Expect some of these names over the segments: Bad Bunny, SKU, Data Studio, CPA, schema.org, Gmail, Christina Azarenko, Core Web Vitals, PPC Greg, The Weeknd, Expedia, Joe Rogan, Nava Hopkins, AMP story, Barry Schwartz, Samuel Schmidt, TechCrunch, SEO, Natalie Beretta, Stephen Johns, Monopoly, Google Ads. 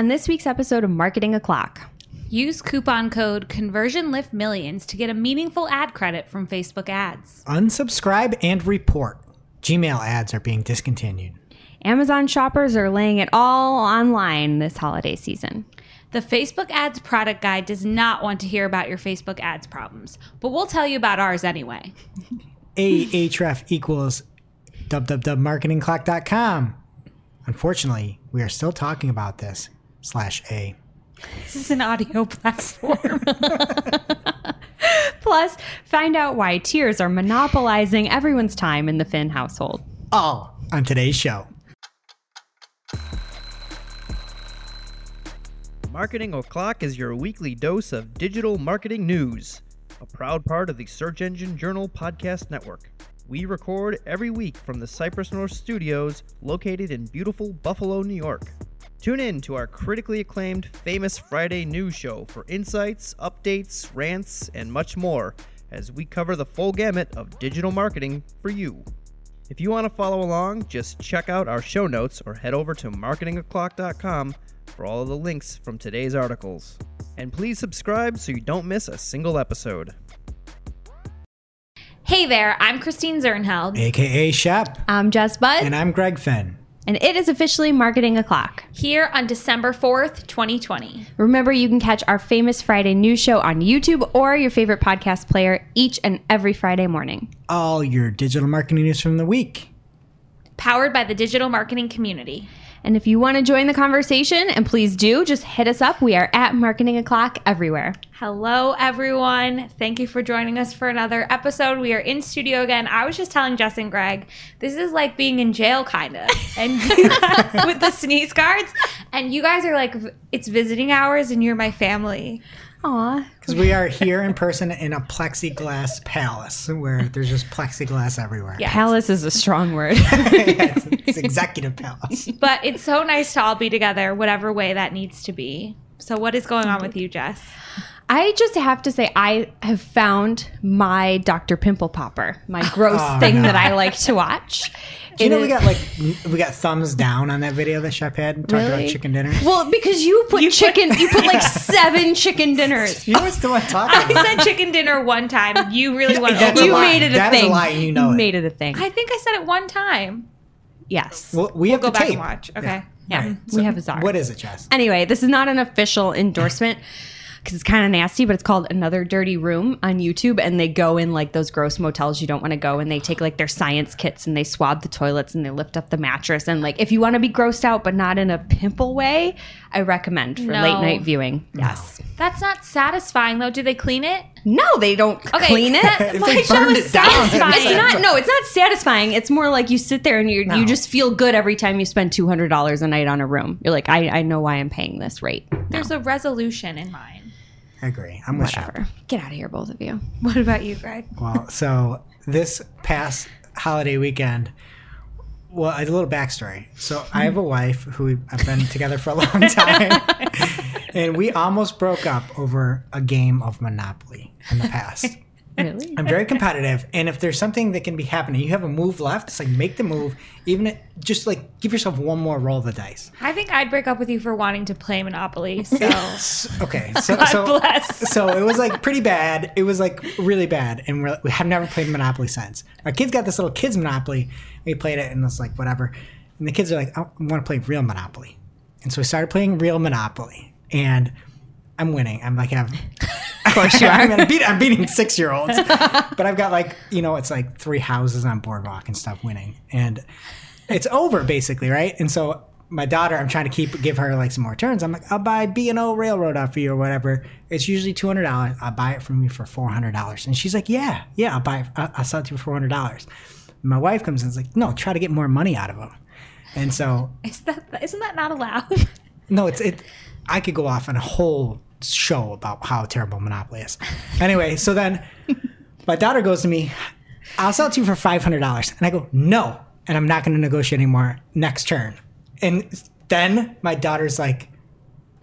on this week's episode of Marketing O'Clock. Use coupon code ConversionLiftMillions to get a meaningful ad credit from Facebook ads. Unsubscribe and report. Gmail ads are being discontinued. Amazon shoppers are laying it all online this holiday season. The Facebook ads product guide does not want to hear about your Facebook ads problems, but we'll tell you about ours anyway. Ahref equals www.marketingclock.com. Unfortunately, we are still talking about this /A. This is an audio platform. Plus, find out why tears are monopolizing everyone's time in the Finn household. All on today's show. Marketing O'Clock is your weekly dose of digital marketing news, a proud part of the Search Engine Journal podcast network. We record every week from the Cypress North Studios located in beautiful Buffalo, New York. Tune in to our critically acclaimed Famous Friday news show for insights, updates, rants, and much more as we cover the full gamut of digital marketing for you. If you want to follow along, just check out our show notes or head over to marketingoclock.com for all of the links from today's articles. And please subscribe so you don't miss a single episode. Hey there, I'm Christine Zernheld, a.k.a. Shep. I'm Jess Bud. And I'm Greg Fenn. And it is officially Marketing O'Clock. Here on December 4th, 2020. Remember, you can catch our Famous Friday news show on YouTube or your favorite podcast player each and every Friday morning. All your digital marketing news from the week. Powered by the digital marketing community. And if you want to join the conversation, and please do, just hit us up. We are at Marketing O'Clock everywhere. Hello, everyone. Thank you for joining us for another episode. We are in studio again. I was just telling Jess and Greg, this is like being in jail, kind of, and with the sneeze guards. And you guys are like, it's visiting hours, and you're my family. Aw. Because we are here in person in a plexiglass palace where there's just plexiglass everywhere. Yeah, palace is a strong word. Yeah, it's executive palace. But it's so nice to all be together, whatever way that needs to be. So what is going on with you, Jess? I just have to say I have found my Dr. Pimple Popper, my gross thing that I like to watch. You know, we got thumbs down on that video that Shep had and talked about chicken dinner. Well, because you put like 7 chicken dinners. You were still talking. I said chicken dinner one time. You really want to. You made it a thing. That is a lie. You know it. Made it a thing. I think I said it one time. Yes. Well, we'll go back and watch. Okay. Yeah. Right. So we have a czar. What is it, Jess? Anyway, this is not an official endorsement. Because it's kind of nasty, but it's called Another Dirty Room on YouTube. And they go in like those gross motels you don't want to go. And they take like their science kits and they swab the toilets and they lift up the mattress. And like if you want to be grossed out, but not in a pimple way, I recommend for late night viewing. Yes. That's not satisfying though. Do they clean it? No, they don't clean it. It's satisfying. It's not satisfying. It's more like you sit there and you just feel good every time you spend $200 a night on a room. You're like, I know why I'm paying this rate. There's a resolution in mind. I agree. I'm with you. Get out of here, both of you. What about you, Greg? Well, so this past holiday weekend, a little backstory. So I have a wife who I've been together for a long time, and we almost broke up over a game of Monopoly in the past. Really? I'm very competitive, and if there's something that can be happening, you have a move left, it's like make the move, just like give yourself one more roll of the dice. I think I'd break up with you for wanting to play Monopoly, so. Okay. God bless. So it was like pretty bad. It was like really bad, and we have never played Monopoly since. Our kids got this little kids Monopoly. We played it, and it's like whatever. And the kids are like, I want to play real Monopoly. And so we started playing real Monopoly, and I'm winning. I'm like, of course you are. I'm beating 6-year-olds. But I've got like, it's like 3 houses on Boardwalk and stuff winning. And it's over basically, right? And so my daughter, I'm trying to give her like some more turns. I'm like, I'll buy B&O Railroad off for you or whatever. It's usually $200. I'll buy it from you for $400. And she's like, yeah, I'll buy it. I'll sell it to you for $400. My wife comes in and is like, no, try to get more money out of them. And so. Isn't that not allowed? No, I could go off on a whole show about how terrible Monopoly is. Anyway, so then my daughter goes to me, I'll sell it to you for $500. And I go, no. And I'm not going to negotiate anymore next turn. And then my daughter's like,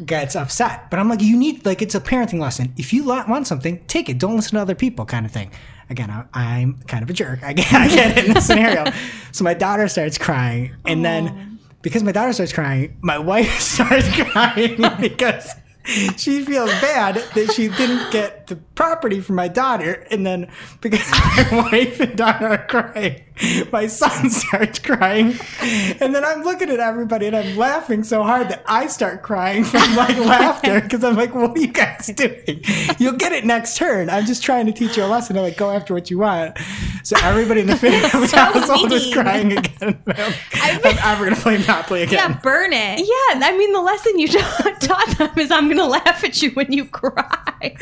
gets upset. But I'm like, you need, like, it's a parenting lesson. If you want something, take it. Don't listen to other people kind of thing. Again, I'm kind of a jerk. I get it in this scenario. So my daughter starts crying. And then because my daughter starts crying, my wife starts crying because she feels bad that she didn't get the property for my daughter. And then because my wife and daughter are crying, my son starts crying. And then I'm looking at everybody and I'm laughing so hard that I start crying from like laughter because I'm like, what are you guys doing? You'll get it next turn. I'm just trying to teach you a lesson. I'm like, go after what you want. So everybody in the family household is crying again. I'm ever going to play Monopoly again. Yeah, burn it. Yeah, I mean, the lesson you taught them is I'm going to laugh at you when you cry.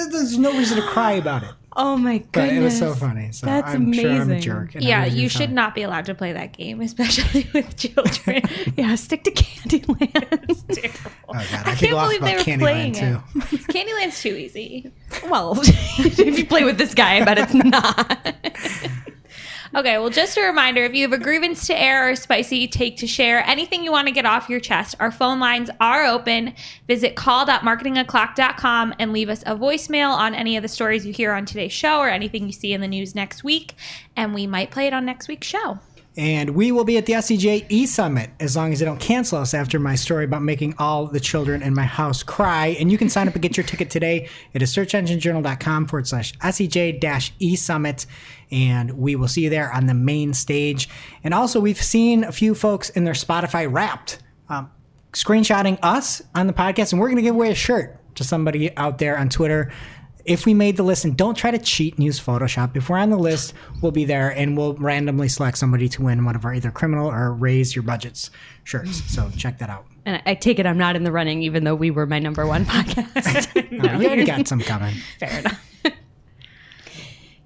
There's no reason to cry about it. Oh my goodness. But it was so funny. So that's amazing. Sure I'm a jerk. Yeah, you should not be allowed to play that game, especially with children. Yeah, stick to Candyland. Oh God, I can't believe they were Candyland playing too. It. Candyland's too easy. Well, if you play with this guy, I bet it's not. Okay, well, just a reminder, if you have a grievance to air or a spicy take to share, anything you want to get off your chest, our phone lines are open. Visit call.marketingoclock.com and leave us a voicemail on any of the stories you hear on today's show or anything you see in the news next week, and we might play it on next week's show. And we will be at the SCJE Summit as long as they don't cancel us after my story about making all the children in my house cry. And you can sign up and get your ticket today. It is searchenginejournal.com/SEJ-E Summit. And we will see you there on the main stage. And also, we've seen a few folks in their Spotify Wrapped screenshotting us on the podcast. And we're going to give away a shirt to somebody out there on Twitter. If we made the list, and don't try to cheat and use Photoshop. If we're on the list, we'll be there, and we'll randomly select somebody to win one of our either criminal or raise your budgets shirts. So check that out. And I take it I'm not in the running, even though we were my number one podcast. No, you already got some coming. Fair enough.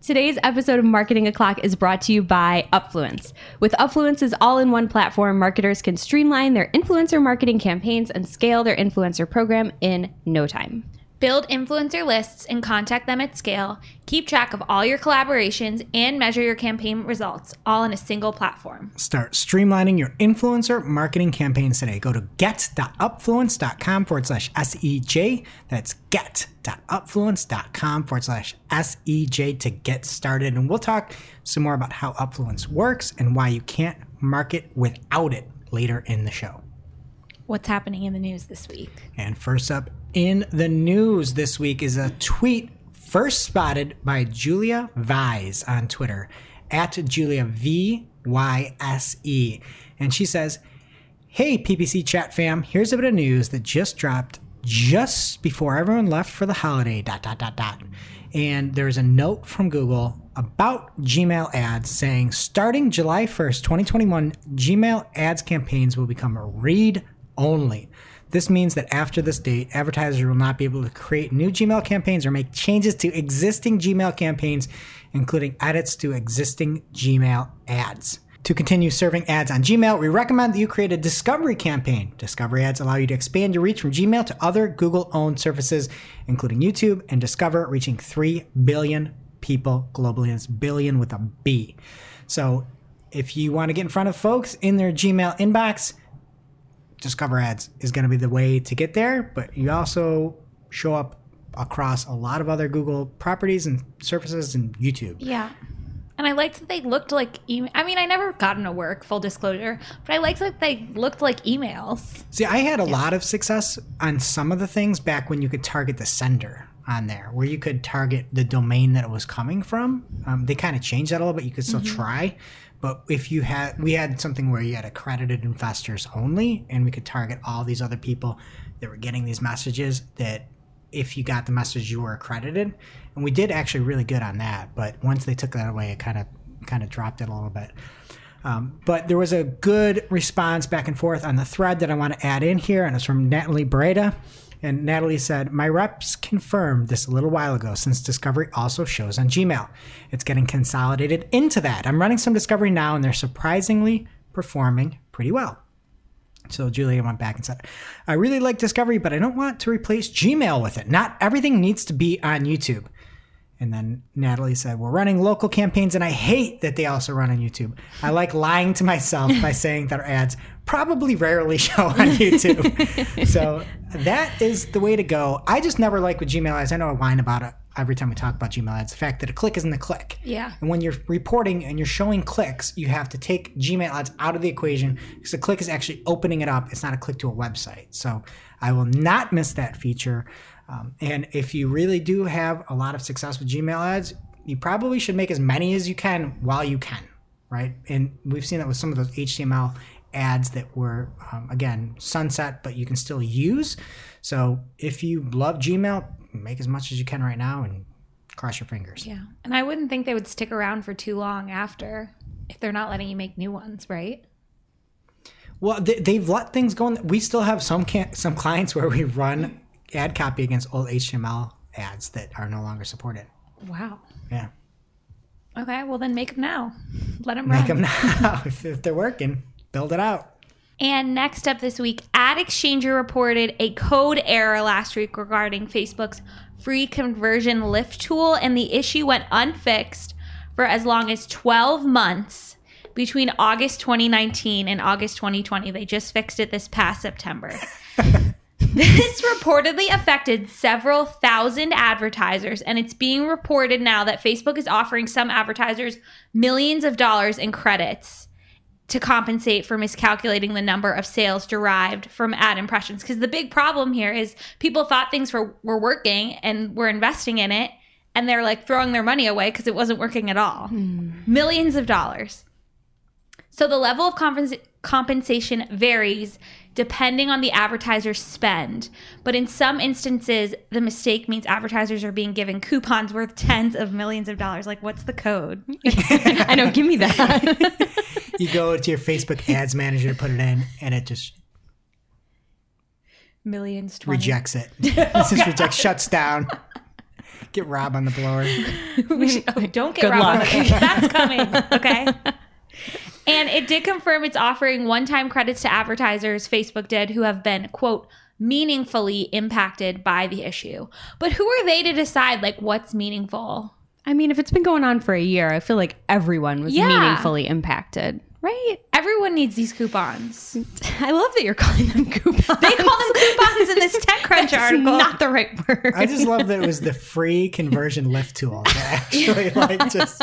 Today's episode of Marketing O'Clock is brought to you by Upfluence. With Upfluence's all-in-one platform, marketers can streamline their influencer marketing campaigns and scale their influencer program in no time. Build influencer lists and contact them at scale. Keep track of all your collaborations and measure your campaign results, all in a single platform. Start streamlining your influencer marketing campaigns today. Go to get.upfluence.com/SEJ. That's get.upfluence.com/SEJ to get started. And we'll talk some more about how Upfluence works and why you can't market without it later in the show. What's happening in the news this week? And first up in the news this week is a tweet first spotted by Julia Vyse on Twitter, @JuliaVyse. And she says, "Hey, PPC chat fam, here's a bit of news that just dropped just before everyone left for the holiday, ... And there's a note from Google about Gmail ads saying, starting July 1st, 2021, Gmail ads campaigns will become read only. This means that after this date, advertisers will not be able to create new Gmail campaigns or make changes to existing Gmail campaigns, including edits to existing Gmail ads. To continue serving ads on Gmail, we recommend that you create a Discovery campaign. Discovery ads allow you to expand your reach from Gmail to other Google-owned services, including YouTube and Discover, reaching 3 billion people globally. It's billion with a B. So if you want to get in front of folks in their Gmail inbox, Discover ads is going to be the way to get there, but you also show up across a lot of other Google properties and services and YouTube. Yeah. And I liked that they looked like email. I mean, I never got into work, full disclosure, but I liked that they looked like emails. See, I had a lot of success on some of the things back when you could target the sender on there, where you could target the domain that it was coming from. They kind of changed that a little bit. You could still try. But if you had, we had something where you had accredited investors only, and we could target all these other people that were getting these messages that if you got the message, you were accredited. And we did actually really good on that. But once they took that away, it kind of dropped it a little bit. But there was a good response back and forth on the thread that I want to add in here. And it's from Natalie Beretta. And Natalie said, my reps confirmed this a little while ago since Discovery also shows on Gmail. It's getting consolidated into that. I'm running some Discovery now, and they're surprisingly performing pretty well. So Julia went back and said, I really like Discovery, but I don't want to replace Gmail with it. Not everything needs to be on YouTube. And then Natalie said, we're running local campaigns, and I hate that they also run on YouTube. I like lying to myself by saying that our ads probably rarely show on YouTube. So that is the way to go. I just never like with Gmail ads. I know I whine about it every time we talk about Gmail ads, the fact that a click isn't a click. Yeah. And when you're reporting and you're showing clicks, you have to take Gmail ads out of the equation because a click is actually opening it up. It's not a click to a website. So I will not miss that feature. And if you really do have a lot of success with Gmail ads, you probably should make as many as you can while you can, right? And we've seen that with some of those HTML ads that were, again, sunset, but you can still use. So if you love Gmail, make as much as you can right now and cross your fingers. Yeah. And I wouldn't think they would stick around for too long after if they're not letting you make new ones, right? Well, they've let things go. We still have some clients where we run ad copy against old HTML ads that are no longer supported. Wow. Yeah. Okay. Well, then make them now. Let them run. Make them now. If they're working, build it out. And next up this week, AdExchanger reported a code error last week regarding Facebook's free conversion lift tool, and the issue went unfixed for as long as 12 months between August 2019 and August 2020. They just fixed it this past September. This reportedly affected several thousand advertisers, and it's being reported now that Facebook is offering some advertisers millions of dollars in credits to compensate for miscalculating the number of sales derived from ad impressions. Because the big problem here is people thought things were working and were investing in it, and they're like throwing their money away because it wasn't working at all. Millions of dollars. So the level of compensation varies depending on the advertiser's spend. But in some instances, the mistake means advertisers are being given coupons worth tens of millions of dollars. Like, what's the code? I know, give me that. You go to your Facebook ads manager, put it in, and it just... Millions, 20. Rejects it. This is reject, shuts down. Get Rob on the blower. Don't get Good Rob luck. On the blower. That's coming, okay? And it did confirm it's offering one-time credits to advertisers, Facebook did, who have been, quote, meaningfully impacted by the issue. But who are they to decide, like, what's meaningful? I mean, if it's been going on for a year, I feel like everyone was meaningfully impacted. Right? Everyone needs these coupons. I love that you're calling them coupons. They call them coupons in this TechCrunch article. Not the right word. I just love that it was the free conversion lift tool that actually like just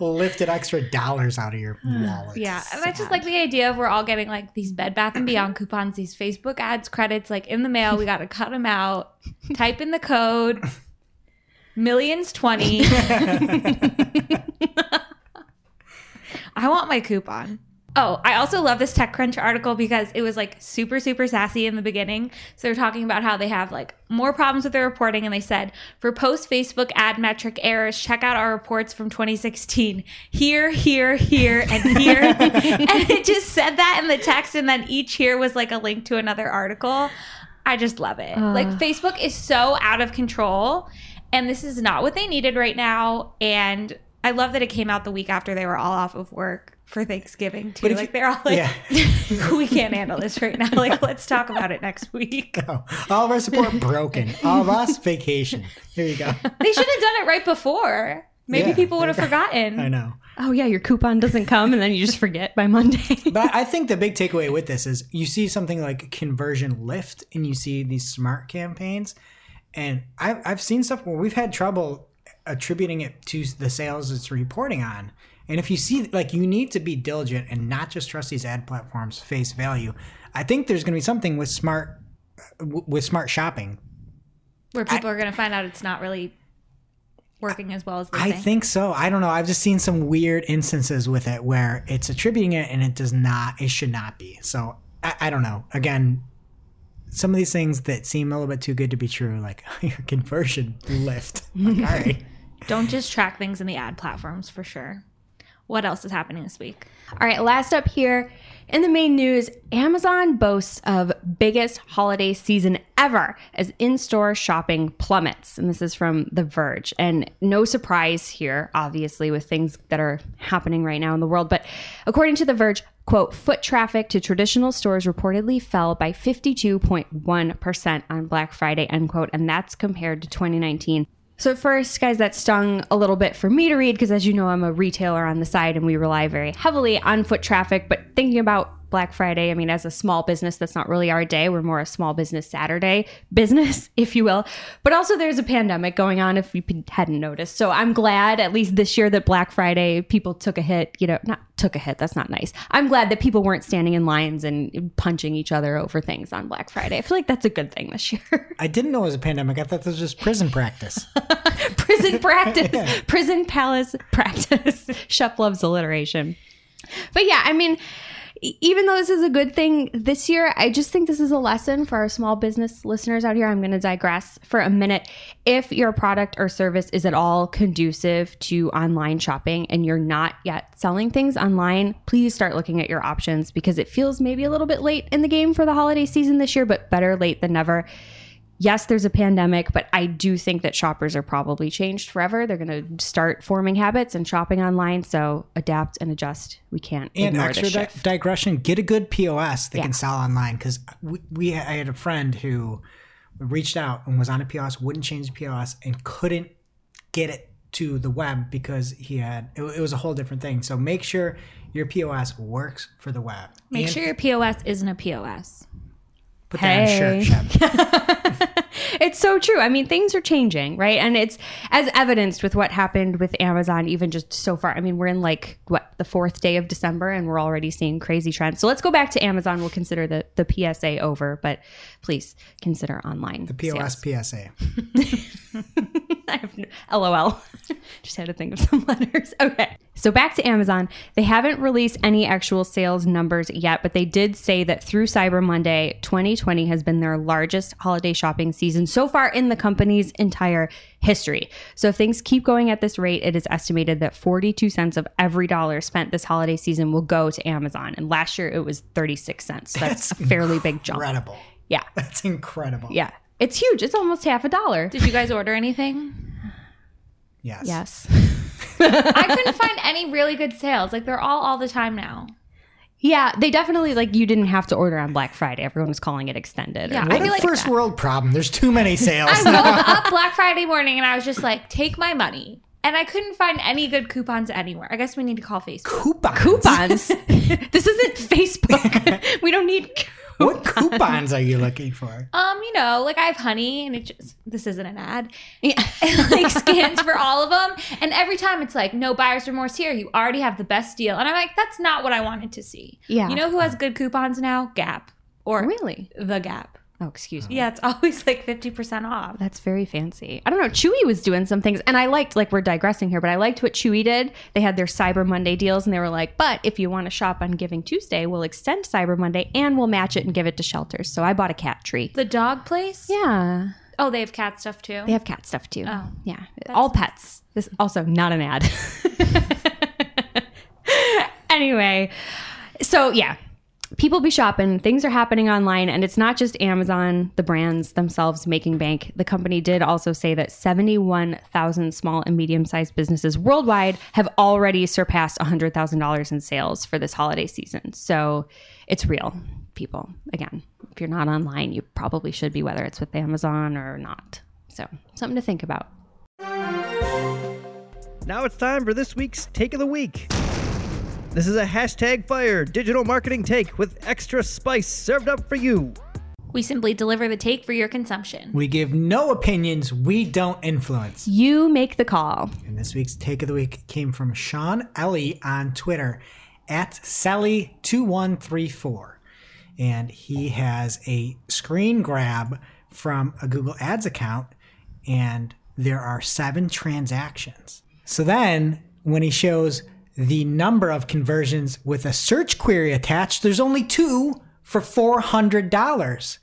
lifted extra dollars out of your wallet. Yeah. Sad. And I just like the idea of we're all getting like these Bed Bath & Beyond coupons, these Facebook ads credits like in the mail. We got to cut them out. Type in the code. Millions 20. I want my coupon. Oh, I also love this TechCrunch article because it was like super, super sassy in the beginning. So they're talking about how they have like more problems with their reporting. And they said, for post-Facebook ad metric errors, check out our reports from 2016. Here, here, here, and here. And it just said that in the text. And then each here was like a link to another article. I just love it. Like Facebook is so out of control. And this is not what they needed right now. And I love that it came out the week after they were all off of work for Thanksgiving, too. Like, they're all like, we can't handle this right now. Like, let's talk about it next week. No. All of our support broken. All of us vacation. Here you go. They should have done it right before. Maybe people would have forgotten. I know. Oh, yeah, your coupon doesn't come, and then you just forget by Monday. But I think the big takeaway with this is you see something like conversion lift, and you see these smart campaigns. And I've seen stuff where we've had trouble attributing it to the sales it's reporting on. And if you see, like, you need to be diligent and not just trust these ad platforms face value. I think there's going to be something with smart shopping where people are going to find out it's not really working as well as they think so. I don't know. I've just seen some weird instances with it where it's attributing it and it does not, it should not be. So I don't know. Again, some of these things that seem a little bit too good to be true, like your conversion lift. Like, all right. Don't just track things in the ad platforms for sure. What else is happening this week? All right, last up here in the main news, Amazon boasts of biggest holiday season ever as in-store shopping plummets. And this is from The Verge. And no surprise here, obviously, with things that are happening right now in the world. But according to The Verge, quote, foot traffic to traditional stores reportedly fell by 52.1% on Black Friday, end quote. And that's compared to 2019. So first, guys, that stung a little bit for me to read because, as you know, I'm a retailer on the side and we rely very heavily on foot traffic. But thinking about Black Friday, I mean, as a small business, that's not really our day. We're more a small business Saturday business, if you will. But also there's a pandemic going on, if you hadn't noticed. So I'm glad, at least this year, that Black Friday people took a hit, you know, not took a hit, that's not nice. I'm glad that people weren't standing in lines and punching each other over things on Black Friday. I feel like that's a good thing this year. I didn't know it was a pandemic. I thought this was just prison practice. Prison practice. Yeah. Prison palace practice. Shep loves alliteration. But yeah, I mean, even though this is a good thing this year, I just think this is a lesson for our small business listeners out here. I'm going to digress for a minute. If your product or service is at all conducive to online shopping and you're not yet selling things online, please start looking at your options, because it feels maybe a little bit late in the game for the holiday season this year, but better late than never. Yes, there's a pandemic, but I do think that shoppers are probably changed forever. They're going to start forming habits and shopping online. So adapt and adjust. We can't ignore this shift. And extra digression, get a good POS that can sell online. Because I had a friend who reached out and was on a POS, wouldn't change the POS, and couldn't get it to the web because it was a whole different thing. So make sure your POS works for the web. Make sure your POS isn't a POS. Put that on a shirt. It's so true. I mean, things are changing, right? And it's as evidenced with what happened with Amazon, even just so far. I mean, we're in the 4th day of December, and we're already seeing crazy trends. So let's go back to Amazon. We'll consider the PSA over, but please consider online. The POS sales. PSA. I have LOL. Just had to think of some letters. Okay. So back to Amazon. They haven't released any actual sales numbers yet, but they did say that through Cyber Monday, 2020 has been their largest holiday shopping season so far in the company's entire history. So if things keep going at this rate, it is estimated that 42 cents of every dollar spent this holiday season will go to Amazon. And last year it was 36 cents. That's a fairly big jump. Incredible. Yeah. That's incredible. Yeah. It's huge. It's almost half a dollar. Did you guys order anything? Yes. Yes. I couldn't find any really good sales. Like, they're all the time now. Yeah, they definitely, you didn't have to order on Black Friday. Everyone was calling it extended. Yeah, what a first world problem. There's too many sales. I woke up Black Friday morning and I was just like, take my money. And I couldn't find any good coupons anywhere. I guess we need to call Facebook. Coupons? This isn't Facebook. We don't need coupons. What coupons are you looking for? I have Honey, and it just, this isn't an ad. Yeah. It scans for all of them. And every time it's like, no buyer's remorse here. You already have the best deal. And I'm like, that's not what I wanted to see. Yeah. You know who has good coupons now? Gap. Or really? The Gap. Oh, excuse me. Yeah, it's always 50% off. That's very fancy. I don't know. Chewy was doing some things, and I liked, we're digressing here, but I liked what Chewy did. They had their Cyber Monday deals, and they were like, but if you want to shop on Giving Tuesday, we'll extend Cyber Monday, and we'll match it and give it to shelters. So I bought a cat tree. The dog place? Yeah. Oh, they have cat stuff, too? They have cat stuff, too. Oh. Yeah. All pets. This also not an ad. Anyway, so, yeah. People be shopping, things are happening online, and it's not just Amazon, the brands themselves making bank. The company did also say that 71,000 small and medium-sized businesses worldwide have already surpassed $100,000 in sales for this holiday season. So it's real, people. Again, if you're not online, you probably should be, whether it's with Amazon or not. So something to think about. Now it's time for this week's Take of the Week. This is a #fire digital marketing take with extra spice served up for you. We simply deliver the take for your consumption. We give no opinions. We don't influence. You make the call. And this week's take of the week came from Sean Ellie on Twitter @Sally2134. And he has a screen grab from a Google Ads account, and there are 7 transactions. So then when he shows the number of conversions with a search query attached, there's only 2 for $400.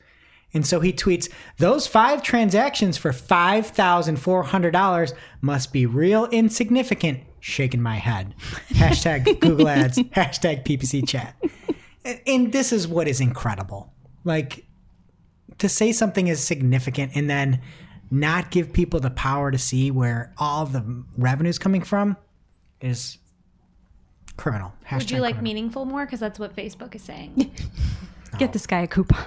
And so he tweets, those 5 transactions for $5,400 must be real insignificant. Shaking my head. #Google Ads, #PPC chat. And this is what is incredible. To say something is significant and then not give people the power to see where all the revenue is coming from is criminal. Would you like criminal. Meaningful more? Because that's what Facebook is saying. No. Get this guy a coupon.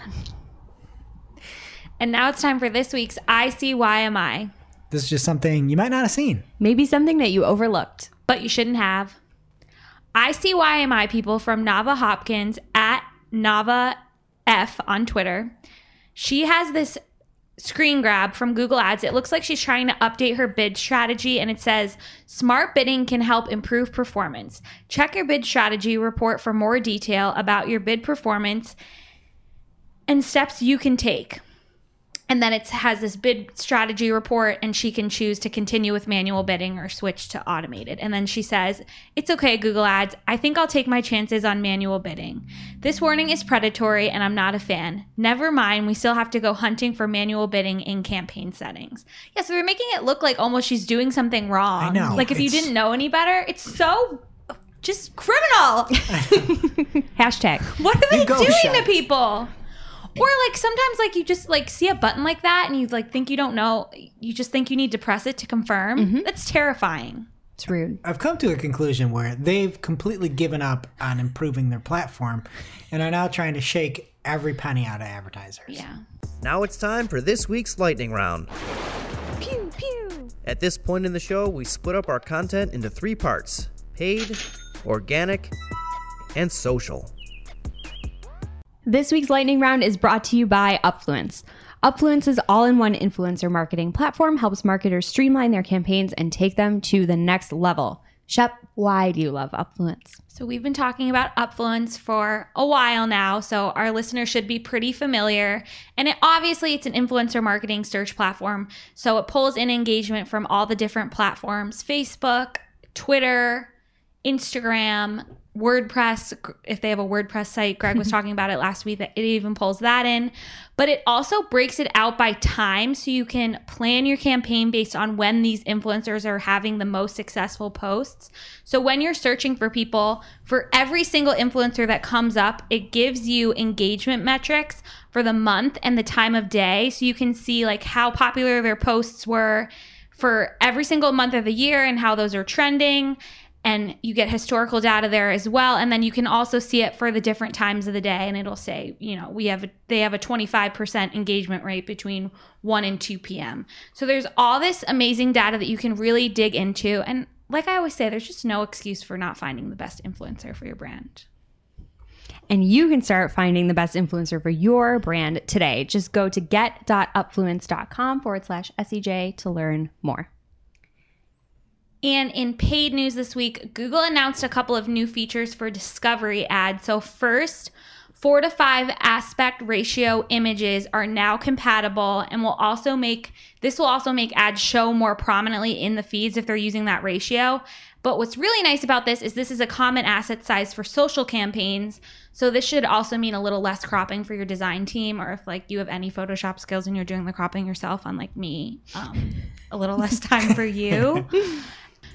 And now it's time for this week's I See Why Am I. This is just something you might not have seen. Maybe something that you overlooked. But you shouldn't have. I See Why Am I people from Nava Hopkins at Nava F on Twitter. She has this screen grab from Google Ads. It looks like she's trying to update her bid strategy, and it says, smart bidding can help improve performance. Check your bid strategy report for more detail about your bid performance and steps you can take. And then it has this bid strategy report, and she can choose to continue with manual bidding or switch to automated. And then she says, it's okay, Google Ads. I think I'll take my chances on manual bidding. This warning is predatory, and I'm not a fan. Never mind, we still have to go hunting for manual bidding in campaign settings. Yeah, so they're making it look like almost she's doing something wrong. I know. Like if you didn't know any better, it's so just criminal. Hashtag. What are they doing to people? Or like sometimes like you just like see a button like that and you like think you don't know. You just think you need to press it to confirm. Mm-hmm. That's terrifying. It's rude. I've come to a conclusion where they've completely given up on improving their platform and are now trying to shake every penny out of advertisers. Yeah. Now it's time for this week's lightning round. Pew, pew. At this point in the show, we split up our content into three parts: paid, organic, and social. This week's lightning round is brought to you by Upfluence. Upfluence's all-in-one influencer marketing platform helps marketers streamline their campaigns and take them to the next level. Shep, why do you love Upfluence? So we've been talking about Upfluence for a while now, so our listeners should be pretty familiar. And it's an influencer marketing search platform, so it pulls in engagement from all the different platforms: Facebook, Twitter, Instagram, WordPress, if they have a WordPress site. Greg was talking about it last week, that it even pulls that in. But it also breaks it out by time, so you can plan your campaign based on when these influencers are having the most successful posts. So when you're searching for people, for every single influencer that comes up, it gives you engagement metrics for the month and the time of day, so you can see like how popular their posts were for every single month of the year and how those are trending. And you get historical data there as well. And then you can also see it for the different times of the day. And it'll say, you know, they have a 25% engagement rate between 1 and 2 p.m. So there's all this amazing data that you can really dig into. And like I always say, there's just no excuse for not finding the best influencer for your brand. And you can start finding the best influencer for your brand today. Just go to get.upfluence.com/SEJ to learn more. And in paid news this week, Google announced a couple of new features for Discovery ads. So first, 4:5 aspect ratio images are now compatible, and will also make ads show more prominently in the feeds if they're using that ratio. But what's really nice about this is a common asset size for social campaigns. So this should also mean a little less cropping for your design team, or if like you have any Photoshop skills and you're doing the cropping yourself, unlike me, a little less time for you.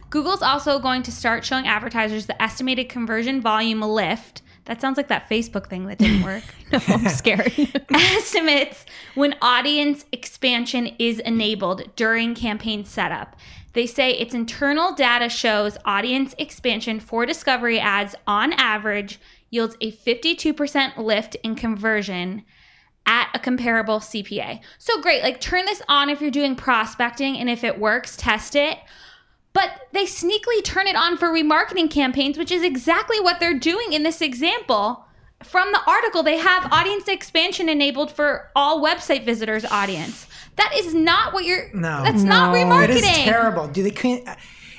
Google's also going to start showing advertisers the estimated conversion volume lift. That sounds like that Facebook thing that didn't work. No, I'm scared. Estimates when audience expansion is enabled during campaign setup. They say its internal data shows audience expansion for Discovery ads on average yields a 52% lift in conversion at a comparable CPA. So great, like turn this on if you're doing prospecting, and if it works, test it. But they sneakily turn it on for remarketing campaigns, which is exactly what they're doing in this example. From the article, they have audience expansion enabled for all website visitors' audience. That is not what you're... No. That's not remarketing. It is terrible.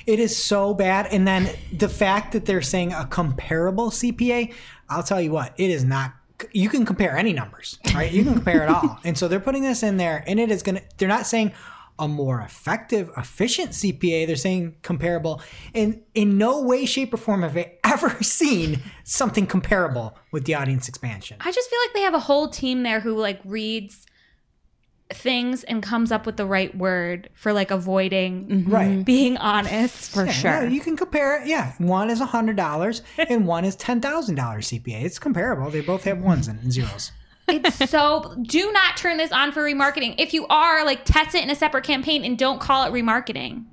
It is so bad. And then the fact that they're saying a comparable CPA, I'll tell you what, it is not... You can compare any numbers, right? You can compare it all. And so they're putting this in there, and it is going to... They're not saying a more effective, efficient CPA. They're saying comparable. And in no way, shape, or form have I ever seen something comparable with the audience expansion. I just feel like they have a whole team there who like reads things and comes up with the right word for like avoiding being honest. For sure. No, you can compare it. Yeah. One is $100 and one is $10,000 CPA. It's comparable. They both have ones and zeros. It's so... Do not turn this on for remarketing. If you are, like, test it in a separate campaign and don't call it remarketing.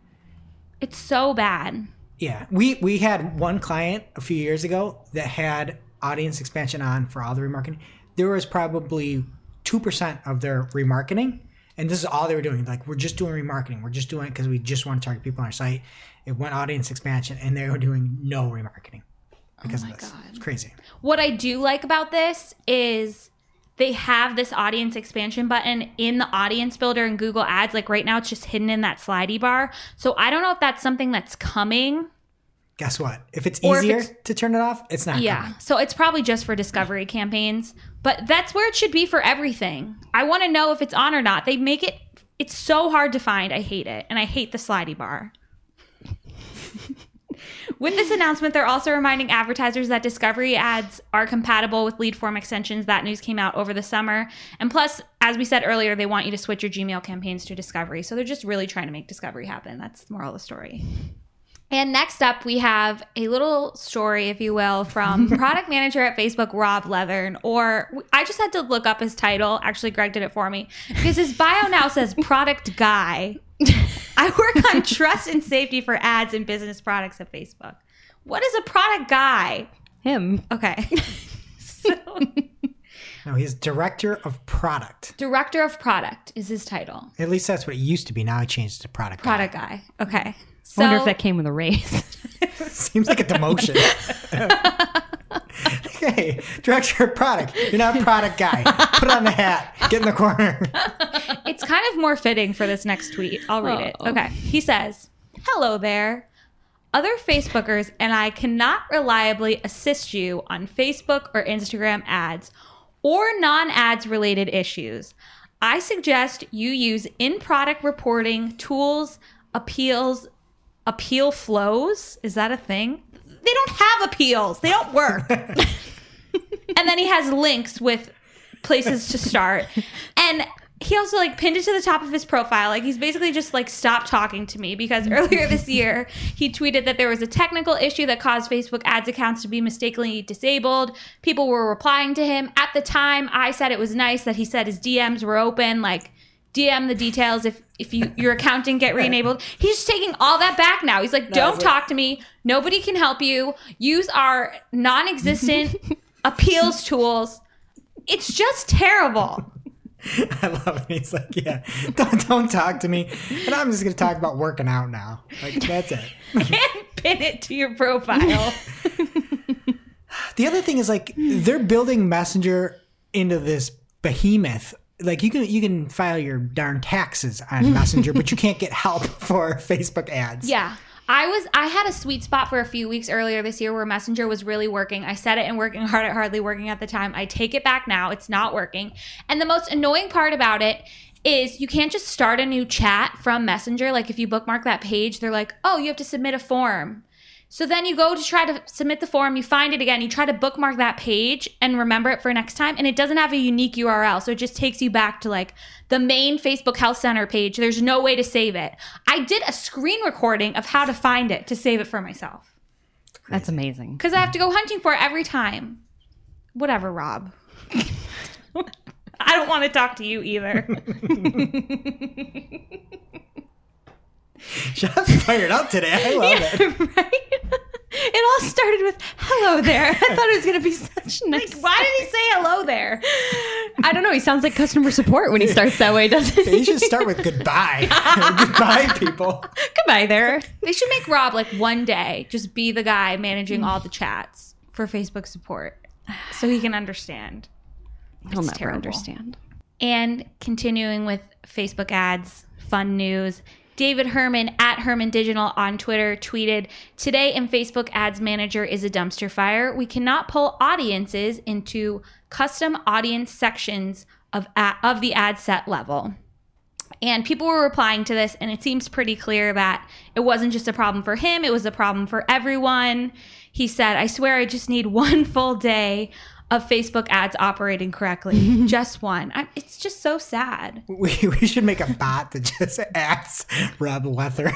It's so bad. Yeah. We had one client a few years ago that had audience expansion on for all the remarketing. There was probably 2% of their remarketing, and this is all they were doing. Like, we're just doing remarketing. We're just doing it because we just want to target people on our site. It went audience expansion, and they were doing no remarketing. because of this. It's crazy. What I do like about this is they have this audience expansion button in the audience builder in Google Ads. Like right now, it's just hidden in that slidey bar. So I don't know if that's something that's coming. Guess what? If it's easier to turn it off, it's not. Yeah. Coming. So it's probably just for discovery campaigns, but that's where it should be for everything. I want to know if it's on or not. They make it. It's so hard to find. I hate it. And I hate the slidey bar. With this announcement, they're also reminding advertisers that Discovery ads are compatible with lead form extensions. That news came out over the summer. And plus, as we said earlier, they want you to switch your Gmail campaigns to Discovery. So they're just really trying to make Discovery happen. That's the moral of the story. And next up, we have a little story, if you will, from product manager at Facebook, Rob Leathern. Or I just had to look up his title. Actually, Greg did it for me because his bio now says product guy. I work on trust and safety for ads and business products at Facebook. What is a product guy? Him. Okay. No, he's director of product. Director of product is his title. At least that's what it used to be. Now I changed it to product guy. Product guy. Okay. So, I wonder if that came with a raise. Seems like a demotion. Hey, director of product. You're not a product guy. Put on the hat. Get in the corner. It's kind of more fitting for this next tweet. I'll read it. Okay. He says, "Hello there. Other Facebookers and I cannot reliably assist you on Facebook or Instagram ads or non-ads related issues. I suggest you use in-product reporting tools, appeal flows." Is that a thing? They don't have appeals. They don't work. And then he has links with places to start. And he also like pinned it to the top of his profile. Like he's basically just like, stop talking to me, because earlier this year, he tweeted that there was a technical issue that caused Facebook ads accounts to be mistakenly disabled. People were replying to him. At the time, I said it was nice that he said his DMs were open. Like, DM the details if your account didn't get re-enabled. He's just taking all that back now. He's like, don't talk to me. Nobody can help you. Use our non-existent appeals tools. It's just terrible. I love it. He's like, yeah, don't talk to me. And I'm just going to talk about working out now. Like, that's it. Can't pin it to your profile. The other thing is, like, they're building Messenger into this behemoth. Like, you can file your darn taxes on Messenger, but you can't get help for Facebook ads. Yeah. I had a sweet spot for a few weeks earlier this year where Messenger was really working. I said it and working hard at hardly working at the time. I take it back now. It's not working. And the most annoying part about it is you can't just start a new chat from Messenger. Like, if you bookmark that page, they're like, oh, you have to submit a form. So then you go to try to submit the form, you find it again, you try to bookmark that page and remember it for next time, and it doesn't have a unique URL. So it just takes you back to like the main Facebook Health Center page. There's no way to save it. I did a screen recording of how to find it to save it for myself. That's amazing. Because I have to go hunting for it every time. Whatever, Rob. I don't want to talk to you either. Just fired up today. I love it. Right? It all started with hello there. I thought it was going to be such nice. Like, why did he say hello there? I don't know. He sounds like customer support when he starts that way, doesn't he? He should start with goodbye. Goodbye, people. Goodbye there. They should make Rob, like, one day just be the guy managing all the chats for Facebook support so he can understand. He'll never understand. And continuing with Facebook ads, fun news. David Herman at Herman Digital on Twitter tweeted, "Today in Facebook Ads Manager is a dumpster fire. We cannot pull audiences into custom audience sections of the ad set level." And people were replying to this, and it seems pretty clear that it wasn't just a problem for him. It was a problem for everyone. He said, "I swear I just need one full day of Facebook ads operating correctly." Just one. It's just so sad. We should make a bot that just asks Rob Leathern.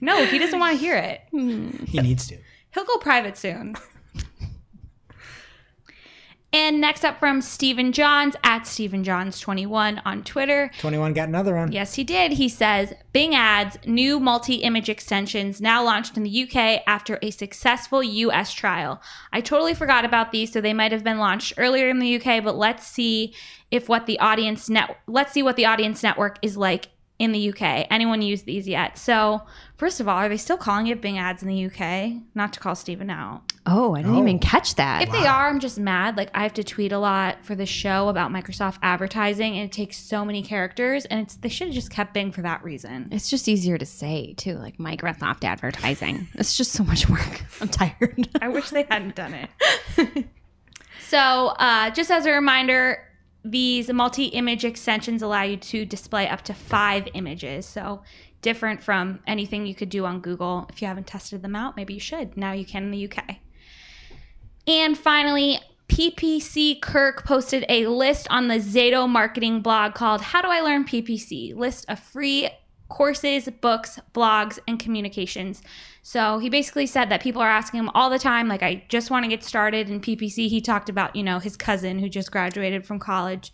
No, he doesn't want to hear it. He needs to. He'll go private soon. And next up from Stephen Johns at Stephen Johns21 on Twitter. 21 got another one. Yes, he did. He says, "Bing ads, new multi-image extensions now launched in the UK after a successful US trial. I totally forgot about these, so they might have been launched earlier in the UK, but let's see what the audience network is like in the UK. Anyone use these yet? So first of all, are they still calling it Bing ads in the UK? Not to call Steven out. Oh, I didn't even catch that. If they are, I'm just mad. Like, I have to tweet a lot for the show about Microsoft advertising, and it takes so many characters, and it's, they should have just kept Bing for that reason. It's just easier to say too, like Microsoft advertising. It's just so much work. I'm tired. I wish they hadn't done it. So just as a reminder, these multi-image extensions allow you to display up to 5 images. So different from anything you could do on Google. If you haven't tested them out, maybe you should. Now you can in the UK. And finally, PPC Kirk posted a list on the Zato marketing blog called How Do I Learn PPC? List of free courses, books, blogs, and communications. So he basically said that people are asking him all the time, like, I just want to get started in PPC. He talked about, you know, his cousin who just graduated from college.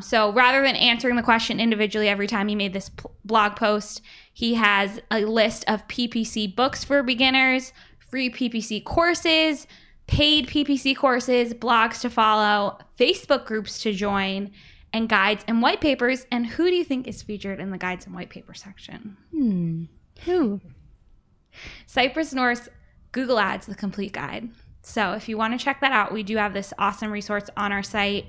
So rather than answering the question individually every time he made this blog post, he has a list of PPC books for beginners, free PPC courses, paid PPC courses, blogs to follow, Facebook groups to join, and guides and white papers. And who do you think is featured in the guides and white paper section? Who? Cypress North's Google Ads, the Complete Guide. So if you want to check that out, we do have this awesome resource on our site.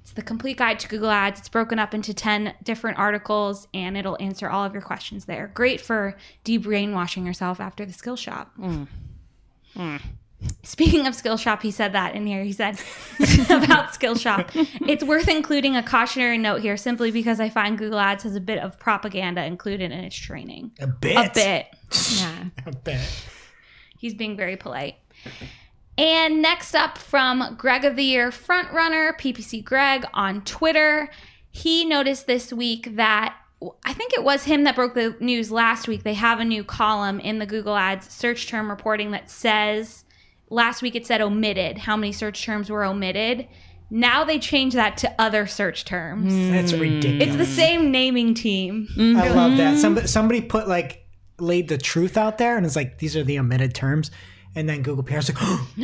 It's the Complete Guide to Google Ads. It's broken up into 10 different articles, and it'll answer all of your questions there. Great for de-brainwashing yourself after the Skill Shop. Speaking of Skill Shop, he said that in here. He said about Skill Shop, it's worth including a cautionary note here simply because I find Google Ads has a bit of propaganda included in its training. A bit. Yeah. A bit. He's being very polite. And next up, from Greg of the Year frontrunner, PPC Greg on Twitter. He noticed this week that, I think it was him that broke the news last week, they have a new column in the Google Ads search term reporting that says, last week it said omitted, how many search terms were omitted. Now they changed that to other search terms. That's ridiculous. It's the same naming team. I love that. Somebody put, like, laid the truth out there, and it's like, these are the omitted terms. And then Google PR is like,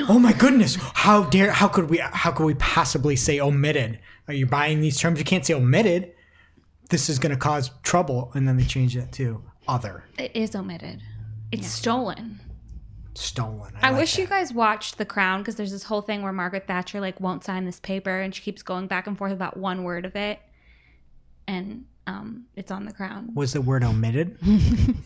oh my goodness, how could we possibly say omitted? Are you buying these terms? You can't say omitted. This is going to cause trouble. And then they changed it to other. It is omitted. It's stolen. Stolen. I wish you guys watched The Crown, because there's this whole thing where Margaret Thatcher, like, won't sign this paper, and she keeps going back and forth about one word of it, and it's on The Crown. Was the word omitted?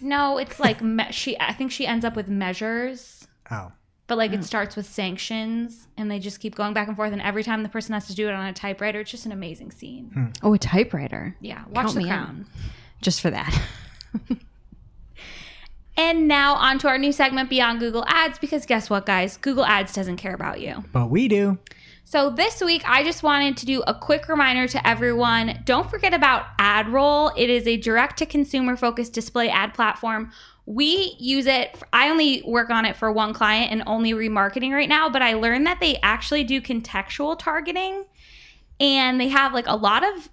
No, it's like I think she ends up with measures. Oh. But, like, it starts with sanctions, and they just keep going back and forth, and every time the person has to do it on a typewriter. It's just an amazing scene. Oh, a typewriter. Yeah, watch The Crown. Just for that. And now on to our new segment, Beyond Google Ads, because guess what, guys? Google Ads doesn't care about you. But we do. So this week, I just wanted to do a quick reminder to everyone. Don't forget about AdRoll. It is a direct-to-consumer focused display ad platform. We use it. I only work on it for one client and only remarketing right now, but I learned that they actually do contextual targeting, and they have, like, a lot of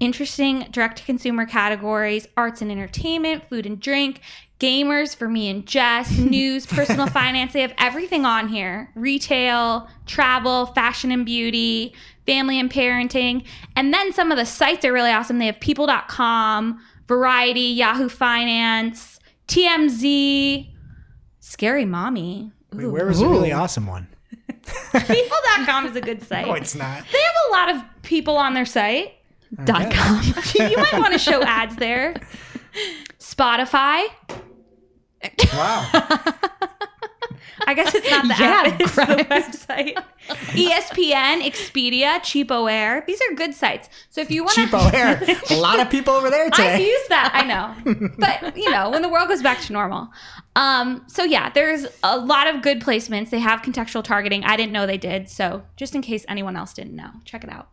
interesting direct-to-consumer categories: arts and entertainment, food and drink, gamers for me and Jess, news, personal finance. They have everything on here: retail, travel, fashion and beauty, family and parenting. And then some of the sites are really awesome. They have people.com, Variety, Yahoo Finance, TMZ, Scary Mommy. Wait, where was a really awesome one? People.com is a good site. No, it's not. They have a lot of people on their site. .com. You might want to show ads there. Spotify. Wow. I guess it's not the app, it's the website. ESPN, Expedia, Cheapo Air. These are good sites. So if you want Cheapo Air. A lot of people over there today. I've used that, I know. But, you know, when the world goes back to normal. So yeah, there's a lot of good placements. They have contextual targeting. I didn't know they did. So just in case anyone else didn't know, check it out.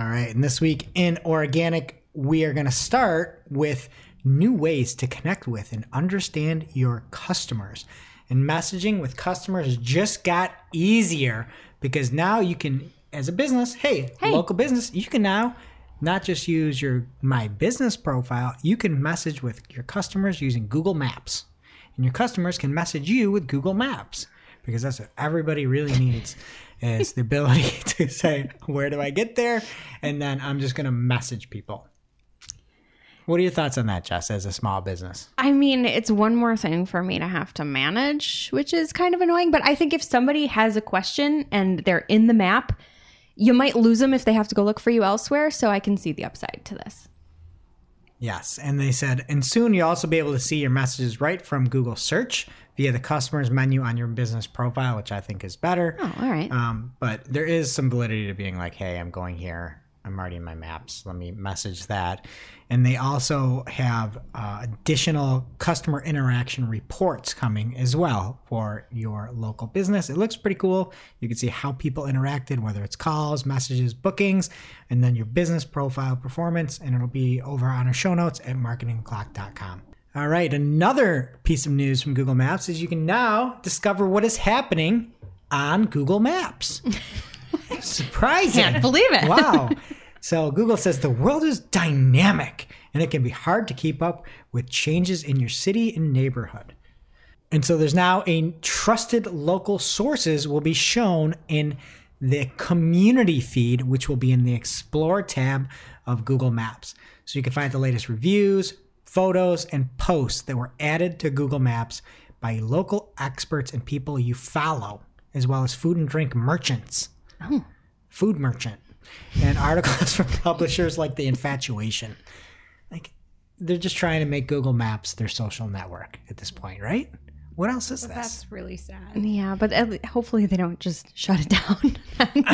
All right. And this week in Organic, we are going to start with new ways to connect with and understand your customers. And messaging with customers just got easier, because now you can, as a business, local business, you can now not just use your My Business profile, you can message with your customers using Google Maps. And your customers can message you with Google Maps, because that's what everybody really needs. is the ability to say, where do I get there? And then I'm just going to message people. What are your thoughts on that, Jess, as a small business? I mean, it's one more thing for me to have to manage, which is kind of annoying. But I think if somebody has a question and they're in the map, you might lose them if they have to go look for you elsewhere. So I can see the upside to this. Yes. And they said, and soon you'll also be able to see your messages right from Google Search via the customers menu on your business profile, which I think is better. Oh, all right. But there is some validity to being like, hey, I'm going here. I'm already in my maps. Let me message that. And they also have additional customer interaction reports coming as well for your local business. It looks pretty cool. You can see how people interacted, whether it's calls, messages, bookings, and then your business profile performance. And it'll be over on our show notes at marketingclock.com. All right. Another piece of news from Google Maps is you can now discover what is happening on Google Maps. Surprising. Can't believe it. Wow. So Google says the world is dynamic and it can be hard to keep up with changes in your city and neighborhood. And so there's now a trusted local sources will be shown in the community feed, which will be in the Explore tab of Google Maps. So you can find the latest reviews, photos, and posts that were added to Google Maps by local experts and people you follow, as well as food and drink merchants. Oh. Food merchant and articles from publishers like The Infatuation. Like, they're just trying to make Google Maps their social network at this point, right? What else is this? That's really sad. Yeah, but hopefully they don't just shut it down.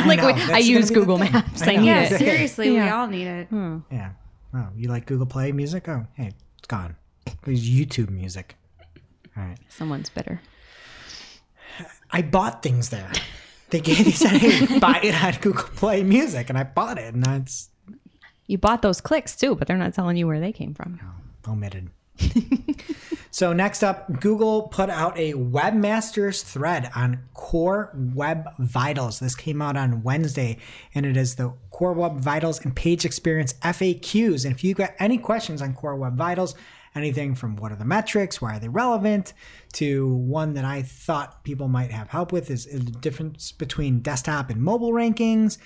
Like, I use Google Maps. I need it. Seriously, we all need it. Hmm. Yeah. Oh, you like Google Play music? Oh, hey, it's gone. There's YouTube music. All right. Someone's bitter. I bought things there. They gave me, said, hey, buy it on Google Play Music, and I bought it. And that's... You bought those clicks, too, but they're not telling you where they came from. No, omitted. So next up, Google put out a webmaster's thread on Core Web Vitals. This came out on Wednesday, and it is the Core Web Vitals and Page Experience FAQs. And if you've got any questions on Core Web Vitals, anything from what are the metrics, why are they relevant, to one that I thought people might have help with is the difference between desktop and mobile rankings.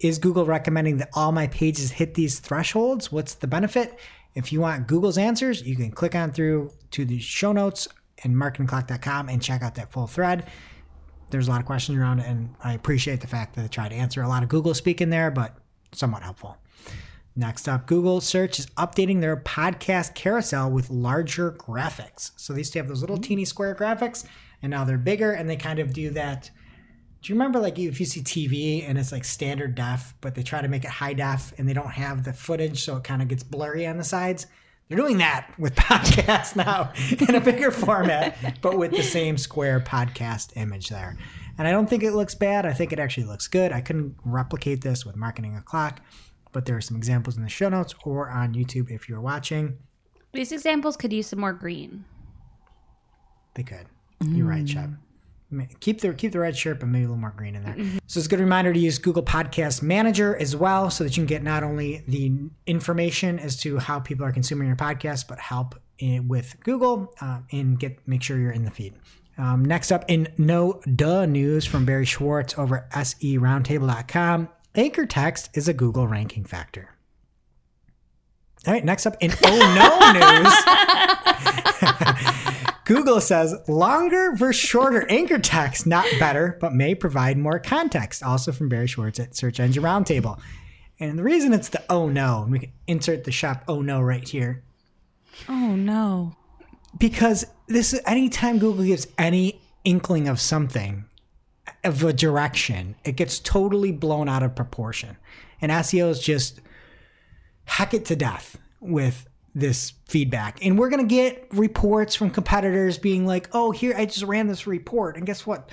Is Google recommending that all my pages hit these thresholds? What's the benefit? If you want Google's answers, you can click on through to the show notes and marketingclock.com and check out that full thread. There's a lot of questions around it, and I appreciate the fact that they try to answer a lot of Google speak in there, but somewhat helpful. Next up, Google Search is updating their podcast carousel with larger graphics. So they used to have those little teeny square graphics, and now they're bigger, and they kind of do that. Do you remember, like, if you see TV and it's like standard def, but they try to make it high def, and they don't have the footage, so it kind of gets blurry on the sides? They're doing that with podcasts now in a bigger format, but with the same square podcast image there. And I don't think it looks bad. I think it actually looks good. I couldn't replicate this with Marketing O'Clock. But there are some examples in the show notes or on YouTube if you're watching. These examples could use some more green. They could. You're right, Cheb. Keep the red shirt, but maybe a little more green in there. So it's a good reminder to use Google Podcast Manager as well so that you can get not only the information as to how people are consuming your podcast, but help with Google and make sure you're in the feed. Next up in No Duh News from Barry Schwartz over at seroundtable.com. Anchor text is a Google ranking factor. All right, next up in Oh No News, Google says longer versus shorter anchor text, not better, but may provide more context. Also from Barry Schwartz at Search Engine Roundtable. And the reason it's the Oh No, and we can insert the shop Oh No right here. Oh no. Because this is anytime Google gives any inkling of something, of a direction, it gets totally blown out of proportion. And SEOs just hack it to death with this feedback. And we're going to get reports from competitors being like, oh, here, I just ran this report. And guess what?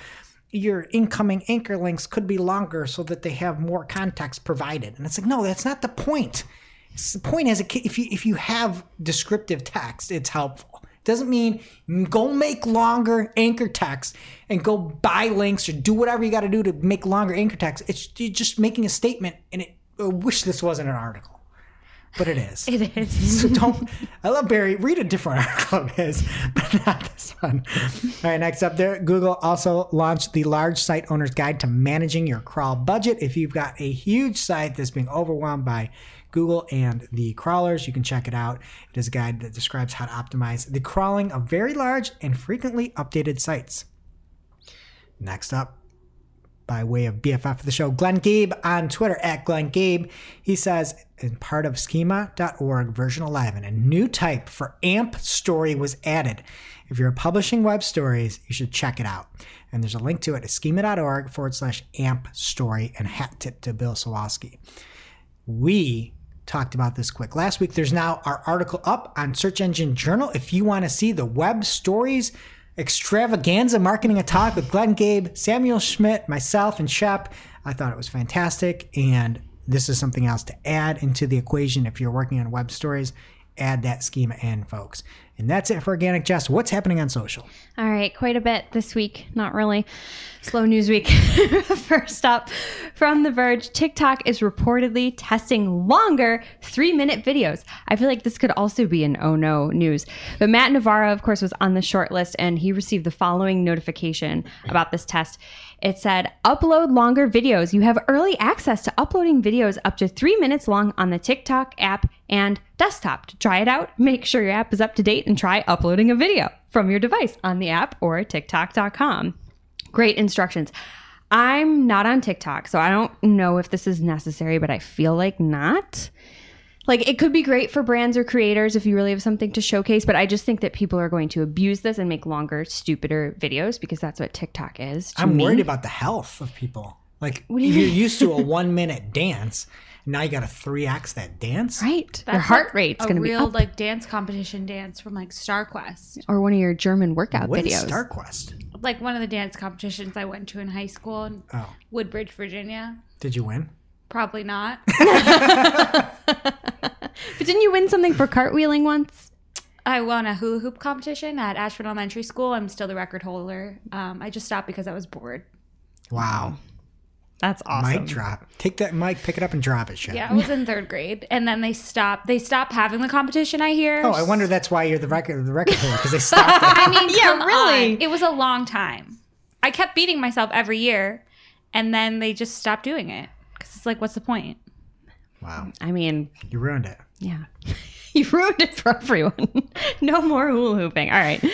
Your incoming anchor links could be longer so that they have more context provided. And it's like, no, that's not the point. It's the point is if you have descriptive text, it's helpful. Doesn't mean go make longer anchor text and go buy links or do whatever you got to do to make longer anchor text. It's just making a statement, and I wish this wasn't an article. but it is. It is. So don't. I love Barry. Read a different article of his, but not this one. All right, next up there, Google also launched the Large Site Owner's Guide to Managing Your Crawl Budget. If you've got a huge site that's being overwhelmed by Google and the crawlers, you can check it out. It is a guide that describes how to optimize the crawling of very large and frequently updated sites. Next up, by way of BFF of the show, Glenn Gabe on Twitter, @GlennGabe. He says, in part of schema.org version 11, a new type for AMP story was added. If you're publishing web stories, you should check it out. And there's a link to it at schema.org/AMP story, and hat tip to Bill Sawalski. We talked about this quick last week. There's now our article up on Search Engine Journal. If you want to see the web stories extravaganza Marketing O'Clock with Glenn Gabe, Samuel Schmidt, myself, and Shep. I thought it was fantastic, and this is something else to add into the equation if you're working on web stories. Add that schema in, folks. And that's it for Organic. Jess, what's happening on social? All right, quite a bit this week. Not really. Slow news week. First up, from The Verge, TikTok is reportedly testing longer 3-minute videos. I feel like this could also be an oh no news. But Matt Navarro, of course, was on the short list, and he received the following notification about this test. It said, upload longer videos. You have early access to uploading videos up to 3 minutes long on the TikTok app and desktop. To try it out, make sure your app is up to date and try uploading a video from your device on the app or TikTok.com. Great instructions. I'm not on TikTok, so I don't know if this is necessary, but I feel like not. Like, it could be great for brands or creators if you really have something to showcase, but I just think that people are going to abuse this and make longer, stupider videos because that's what TikTok is. I'm worried about the health of people. Like, you're used to a 1 minute dance. Now you got to 3X that dance. Right. Your heart rate's going to be up. A real like dance competition dance from like StarQuest. Or one of your German workout videos. What is StarQuest? Like one of the dance competitions I went to in high school in Woodbridge, Virginia. Did you win? Probably not. But didn't you win something for cartwheeling once? I won a hula hoop competition at Ashburn Elementary School. I'm still the record holder. I just stopped because I was bored. Wow. That's awesome. Mic drop. Take that mic, pick it up, and drop it, Shep. Yeah, I was in third grade, and then they stopped having the competition, I hear. Oh, I wonder that's why you're the record holder, because they stopped it. I mean, yeah, really. It was a long time. I kept beating myself every year, and then they just stopped doing it, because it's like, what's the point? Wow. I mean. You ruined it. Yeah. You ruined it for everyone. No more hula hooping. All right.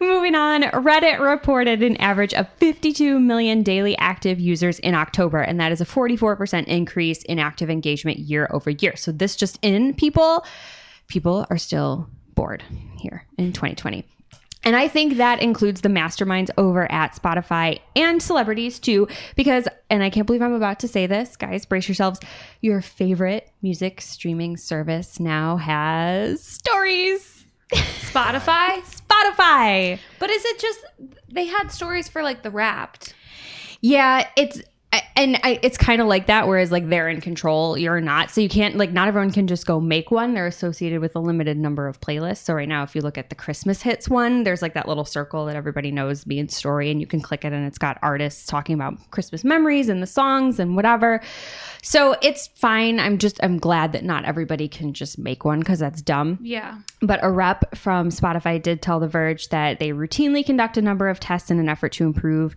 Moving on, Reddit reported an average of 52 million daily active users in October, and that is a 44% increase in active engagement year over year. So this just in, people are still bored here in 2020. And I think that includes the masterminds over at Spotify and celebrities too, because, and I can't believe I'm about to say this, guys, brace yourselves, your favorite music streaming service now has stories. Spotify. But is it just, they had stories for like the Wrapped. Yeah, it's kind of like that, whereas like they're in control, you're not. So you can't, like, not everyone can just go make one. They're associated with a limited number of playlists. So right now, if you look at the Christmas hits one, there's like that little circle that everybody knows being story, and you can click it, and it's got artists talking about Christmas memories and the songs and whatever. So it's fine. I'm glad that not everybody can just make one, because that's dumb. Yeah. But a rep from Spotify did tell The Verge that they routinely conduct a number of tests in an effort to improve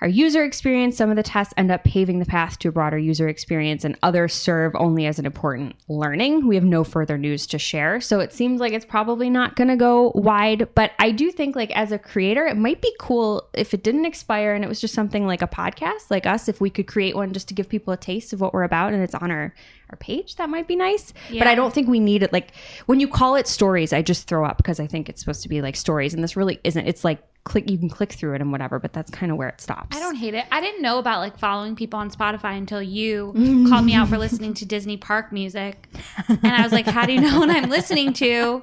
our user experience. Some of the tests end up paving the path to a broader user experience, and others serve only as an important learning. We have no further news to share, so it seems like it's probably not going to go wide. But I do think, like, as a creator, it might be cool if it didn't expire and it was just something like a podcast like us, if we could create one just to give people a taste of what we're about, and it's on our page. That might be nice. Yeah. But I don't think we need it. Like, when you call it stories, I just throw up, because I think it's supposed to be like stories, and this really isn't. It's like, you can click through it and whatever, but that's kind of where it stops. I don't hate it. I didn't know about like following people on Spotify until you called me out for listening to Disney Park music. And I was like, how do you know what I'm listening to?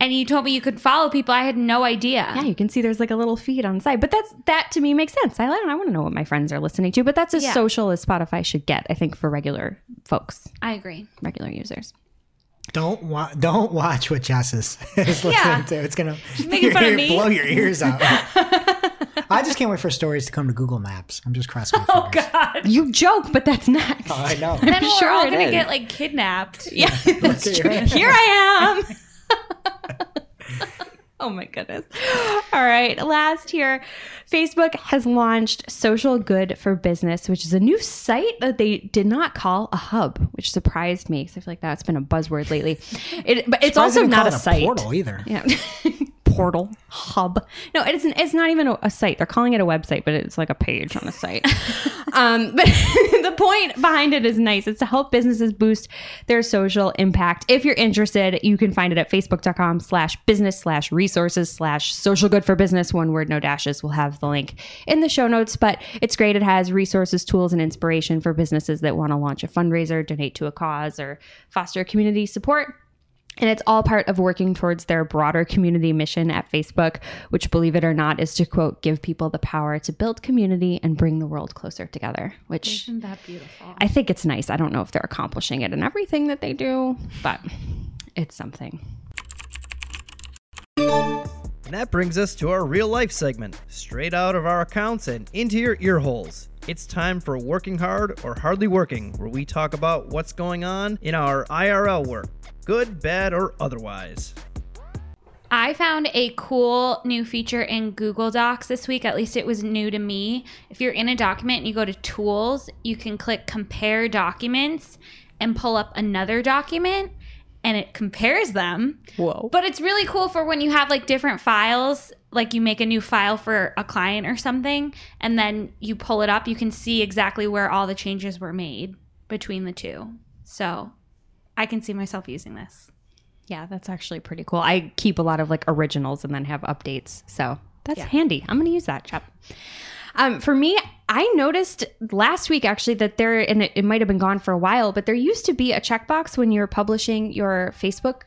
And you told me you could follow people. I had no idea. Yeah, you can see there's like a little feed on the side. But that to me makes sense. I want to know what my friends are listening to. But that's as social as Spotify should get, I think, for regular folks. I agree. Regular users. Don't watch what Jess is listening to. It's gonna blow your ears out. I just can't wait for stories to come to Google Maps. I'm just crossing my fingers. Oh, God. You joke, but that's next. Oh, I know. And then we're all going to get, like, kidnapped. Yeah, that's true. Right. Here I am. Oh, my goodness. All right. Last year, Facebook has launched Social Good for Business, which is a new site that they did not call a hub, which surprised me because I feel like that's been a buzzword lately. But it's also not a site. Portal either. Yeah. Portal, hub. No, it's not even a site. They're calling it a website, but it's like a page on a site. But the point behind it is nice. It's to help businesses boost their social impact. If you're interested, you can find it at facebook.com/business/resources/socialgoodforbusiness. One word, no dashes. We'll have the link in the show notes, but it's great. It has resources, tools, and inspiration for businesses that want to launch a fundraiser, donate to a cause, or foster community support. And it's all part of working towards their broader community mission at Facebook, which, believe it or not, is to, quote, give people the power to build community and bring the world closer together, which isn't that beautiful? I think it's nice. I don't know if they're accomplishing it in everything that they do, but it's something. And that brings us to our real life segment, straight out of our accounts and into your ear holes. It's time for Working Hard or Hardly Working, where we talk about what's going on in our IRL work, good, bad, or otherwise. I found a cool new feature in Google Docs this week. At least it was new to me. If you're in a document and you go to Tools, you can click Compare Documents and pull up another document, and it compares them. Whoa. But it's really cool for when you have, like, different files, like you make a new file for a client or something, and then you pull it up, you can see exactly where all the changes were made between the two. So I can see myself using this. Yeah, that's actually pretty cool. I keep a lot of, like, originals and then have updates. So that's handy. I'm going to use that, Chop. For me, I noticed last week actually that there, and it might have been gone for a while, but there used to be a checkbox when you're publishing your Facebook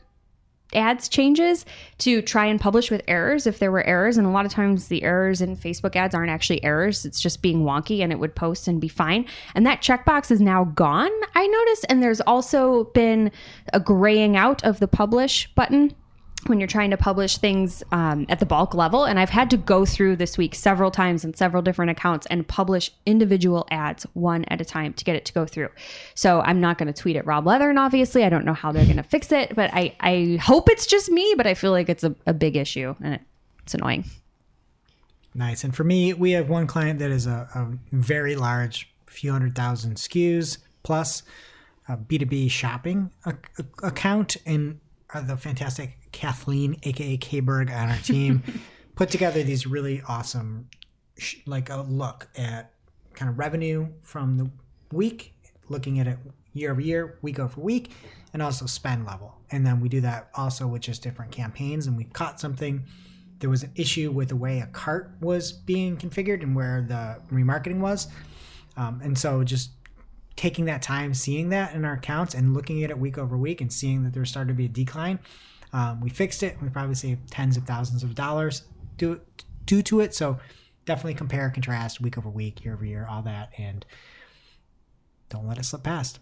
ads changes to try and publish with errors if there were errors, and a lot of times the errors in Facebook ads aren't actually errors, it's just being wonky, and it would post and be fine. And that checkbox is now gone, I noticed, and there's also been a graying out of the publish button when you're trying to publish things at the bulk level. And I've had to go through this week several times in several different accounts and publish individual ads one at a time to get it to go through. So I'm not going to tweet at Rob Leathern, obviously. I don't know how they're going to fix it, but I hope it's just me, but I feel like it's a big issue and it's annoying. Nice. And for me, we have one client that is a very large, few hundred thousand SKUs plus a B2B shopping account, and the fantastic Kathleen, aka Kberg, on our team put together these really awesome, like, a look at kind of revenue from the week, looking at it year over year, week over week, and also spend level. And then we do that also with just different campaigns. And we caught something. There was an issue with the way a cart was being configured and where the remarketing was. And so just taking that time, seeing that in our accounts and looking at it week over week and seeing that there started to be a decline. We fixed it. We probably saved tens of thousands of dollars due to it. So definitely compare, contrast, week over week, year over year, all that. And don't let it slip past.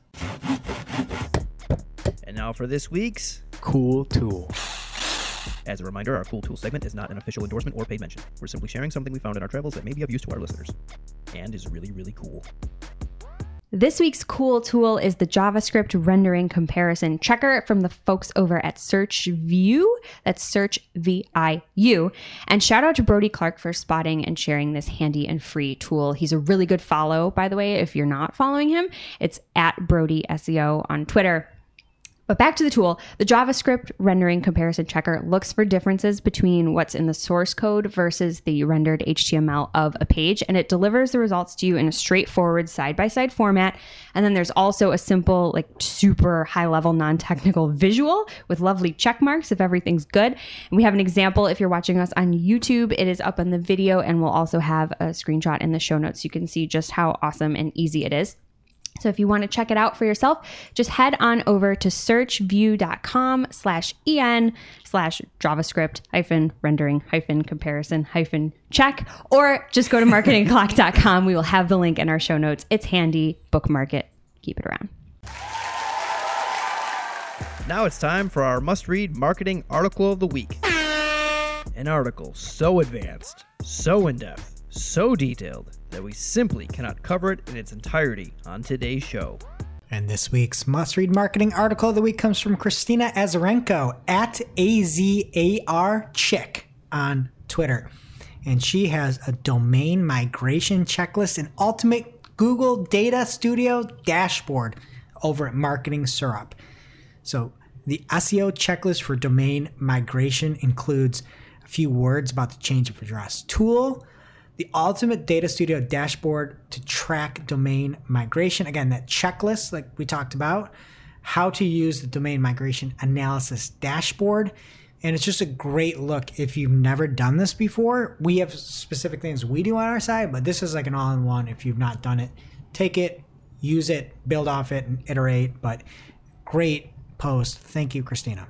And now for this week's Cool Tool. As a reminder, our Cool Tool segment is not an official endorsement or paid mention. We're simply sharing something we found in our travels that may be of use to our listeners and is really, really cool. This week's cool tool is the JavaScript rendering comparison checker from the folks over at Search View. That's Search VIU. And shout out to Brody Clark for spotting and sharing this handy and free tool. He's a really good follow, by the way, if you're not following him. It's at Brody SEO on Twitter. But back to the tool, the JavaScript rendering comparison checker looks for differences between what's in the source code versus the rendered HTML of a page, and it delivers the results to you in a straightforward side-by-side format. And then there's also a simple, like, super high-level, non-technical visual with lovely check marks if everything's good. And we have an example if you're watching us on YouTube. It is up on the video, and we'll also have a screenshot in the show notes. You can see just how awesome and easy it is. So if you want to check it out for yourself, just head on over to searchview.com/en/javascript-rendering-comparison-check, or just go to marketingclock.com. We will have the link in our show notes. It's handy. Bookmark it. Keep it around. Now it's time for our must-read marketing article of the week. An article so advanced, so in-depth, so detailed that we simply cannot cover it in its entirety on today's show. And this week's must-read marketing article of the week comes from Christina Azarenko at AZARChick on Twitter. And she has a domain migration checklist and ultimate Google Data Studio dashboard over at Marketing Syrup. So the SEO checklist for domain migration includes a few words about the change of address tool, the ultimate Data Studio dashboard to track domain migration. Again, that checklist like we talked about, how to use the domain migration analysis dashboard. And it's just a great look. If you've never done this before, we have specific things we do on our side, but this is like an all-in-one. If you've not done it, take it, use it, build off it, and iterate. But great post. Thank you, Christina.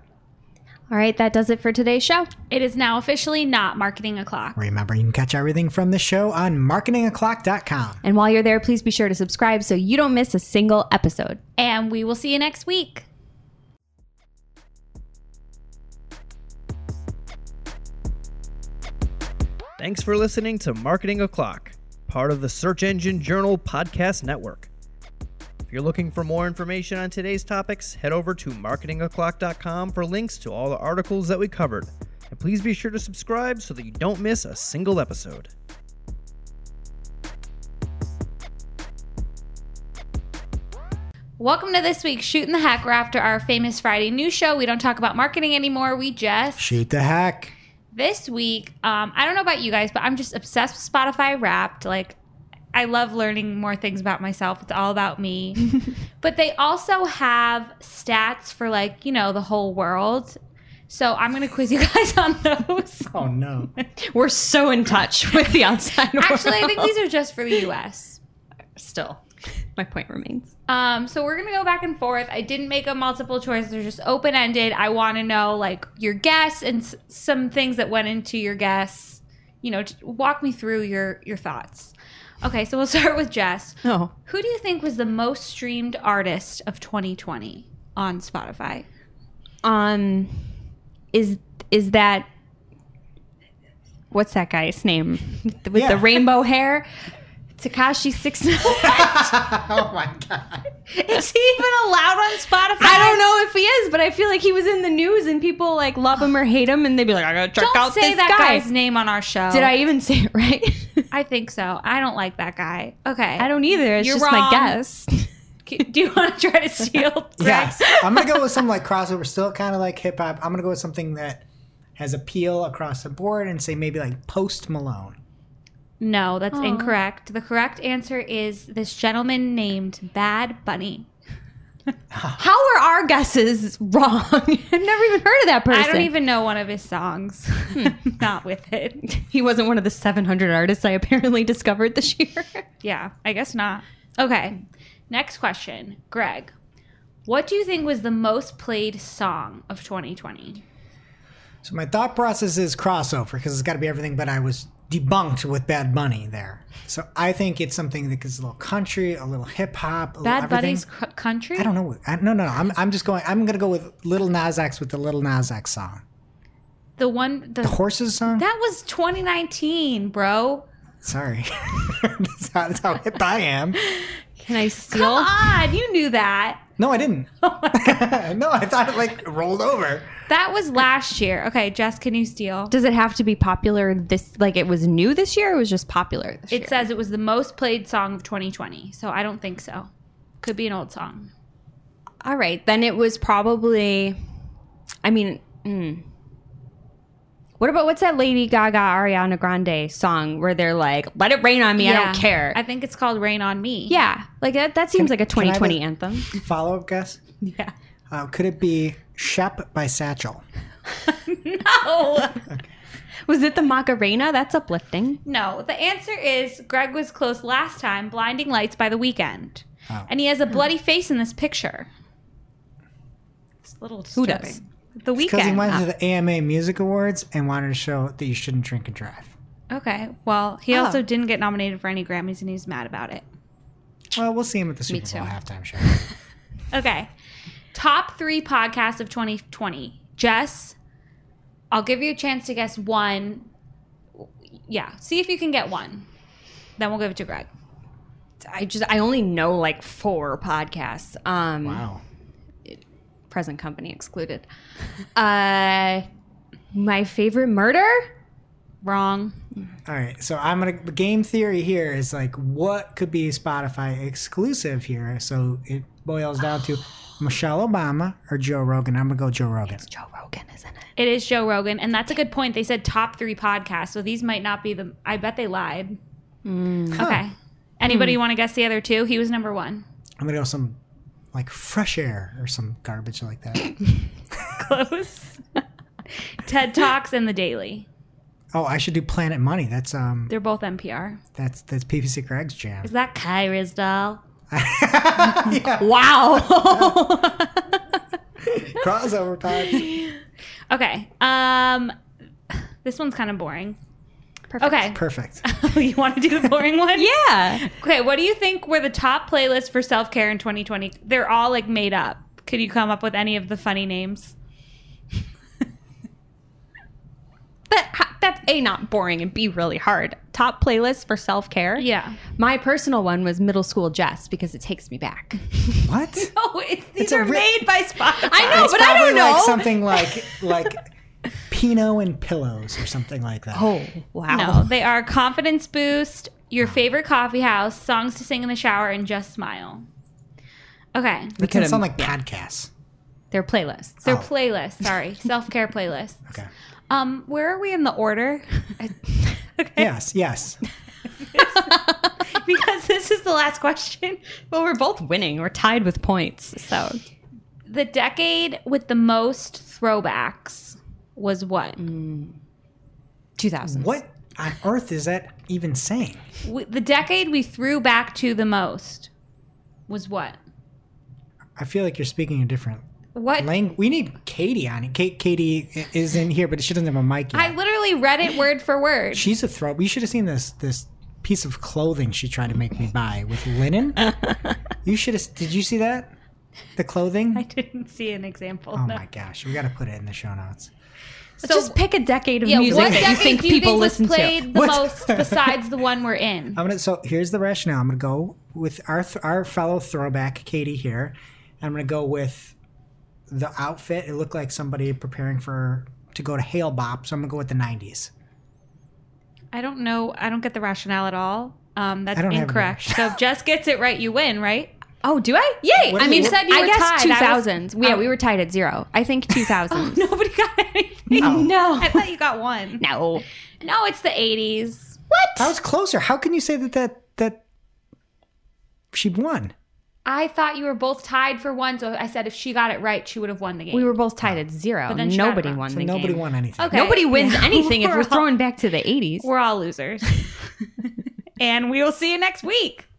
All right, that does it for today's show. It is now officially not Marketing O'Clock. Remember, you can catch everything from the show on marketingoclock.com. And while you're there, please be sure to subscribe so you don't miss a single episode. And we will see you next week. Thanks for listening to Marketing O'Clock, part of the Search Engine Journal Podcast Network. If you're looking for more information on today's topics, head over to marketingoclock.com for links to all the articles that we covered. And please be sure to subscribe so that you don't miss a single episode. Welcome to this week's Shooting the Heck. We're after our famous Friday news show. We don't talk about marketing anymore. We just shoot the heck. This week, I don't know about you guys, but I'm just obsessed with Spotify Wrapped. Like, I love learning more things about myself. It's all about me. But they also have stats for, like, you know, the whole world. So I'm going to quiz you guys on those. Oh, no. We're so in touch with the outside world. Actually, I think these are just for the U.S. Still, my point remains. So we're going to go back and forth. I didn't make a multiple choice. They're just open-ended. I want to know, like, your guess and some things that went into your guess. You know, walk me through your thoughts. Okay, so we'll start with Jess. Oh. Who do you think was the most streamed artist of 2020 on Spotify? Is that, what's that guy's name? With the rainbow hair? Tekashi 69. Oh my God. Is he even allowed on Spotify? I don't know if he is, but I feel like he was in the news and people like love him or hate him and they'd be like, I gotta check out this guy. Don't say that guy's name on our show. Did I even say it right? I think so. I don't like that guy. Okay. I don't either. It's just my guess. Do you want to try to steal? Yes. I'm going to go with some like crossover, still kind of like hip hop. I'm going to go with something that has appeal across the board and say maybe like Post Malone. No, that's incorrect. The correct answer is this gentleman named Bad Bunny. How are our guesses wrong? I've never even heard of that person. I don't even know one of his songs. Not with it. He wasn't one of the 700 artists I apparently discovered this year. Yeah, I guess not. Okay, next question. Greg, what do you think was the most played song of 2020? So my thought process is crossover because it's got to be everything, but I was debunked with Bad Bunny there. So I think it's something that is a little country, a little hip hop, a little everything. Bad Bunny's country? I don't know. No. I'm going to go with Lil Nas X with the Lil Nas X song. The Horses song? That was 2019, bro. Sorry. that's how hip I am. Can I steal? Come on, you knew that. No, I didn't. Oh no, I thought it like rolled over. That was last year. Okay, Jess, can you steal? Does it have to be popular this, like it was new this year or it was just popular this year? It says it was the most played song of 2020, so I don't think so. Could be an old song. All right, then it was probably, What about, what's that Lady Gaga, Ariana Grande song where they're like, let it rain on me, I don't care. I think it's called Rain on Me. Yeah, like that seems like a 2020 anthem. Follow-up guess? Yeah. Could it be Shep by Satchel? No. Okay. Was it the Macarena? That's uplifting. No, the answer is Greg was close last time, Blinding Lights by The Weeknd. Oh. And he has a bloody face in this picture. It's a little disturbing. Who does? The Weeknd. Because he went to the AMA Music Awards and wanted to show that you shouldn't drink and drive. Okay. Well, he also didn't get nominated for any Grammys and he's mad about it. Well, we'll see him at the Super Bowl halftime show. Okay. Top 3 podcasts of 2020. Jess, I'll give you a chance to guess one. Yeah. See if you can get one. Then we'll give it to Greg. I only know like 4 podcasts. Wow. Present company excluded. My favorite murder? Wrong. All right. So the game theory here is like, what could be Spotify exclusive here? So it boils down to Michelle Obama or Joe Rogan. I'm going to go Joe Rogan. It's Joe Rogan, isn't it? It is Joe Rogan. And that's a good point. They said top 3 podcasts. So these might not be the, I bet they lied. Mm. Okay. Anybody want to guess the other 2? He was number 1. I'm going to go some like Fresh Air or some garbage like that. Close. TED Talks and The Daily. Oh, I should do Planet Money. That's they're both NPR. That's PPC Greg's jam. Is that Kai Rizdal? Wow. Crossover pod. Okay. This one's kind of boring. Perfect. Okay. Perfect. You want to do the boring one? Yeah. Okay. What do you think were the top playlists for self-care in 2020? They're all like made up. Could you come up with any of the funny names? That's A, not boring, and B, really hard. Top playlists for self-care? Yeah. My personal one was Middle School Jess because it takes me back. What? No, these are made by Spotify. I know, but I don't know. Like something like Pinot and Pillows or something like that. Oh, wow. No, they are Confidence Boost, Your Favorite Coffee House, Songs to Sing in the Shower, and Just Smile. Okay. It can sound like podcasts. They're playlists. They're playlists, sorry. Self-care playlists. Okay. Where are we in the order? Okay. Yes. Because this is the last question. Well, we're both winning. We're tied with points. So the decade with the most throwbacks was what? 2000s. What on earth is that even saying? The decade we threw back to the most was what? I feel like you're speaking a different What? We need Katie on it. Katie is in here, but she doesn't have a mic yet. I literally read it word for word. She's a throw. You should have seen this piece of clothing she tried to make me buy with linen. You should have. Did you see that? The clothing? I didn't see an example. Oh, no. My gosh. We got to put it in the show notes. So just pick a decade of music that you think people listen to. What decade played the most besides the one we're in? So here's the rationale. I'm going to go with our fellow throwback, Katie, here. I'm going to go with the outfit. It looked like somebody preparing to go to Hale Bop, so I'm gonna go with the 90s. I don't know. I don't get the rationale at all. That's incorrect. So if Jess gets it right, you win, right? Oh, do I? Yay! I mean, you said you were tied. 2000s. We were tied at 0. I think 2000s. Oh, nobody got anything. Oh. No, I thought you got one. No, it's the 80s. What? That was closer. How can you say that she won? I thought you were both tied for one, so I said if she got it right, she would have won the game. We were both tied at 0. But then nobody won the game. Nobody won anything. Okay. Nobody wins anything if we're throwing back to the 80s. We're all losers. And we will see you next week.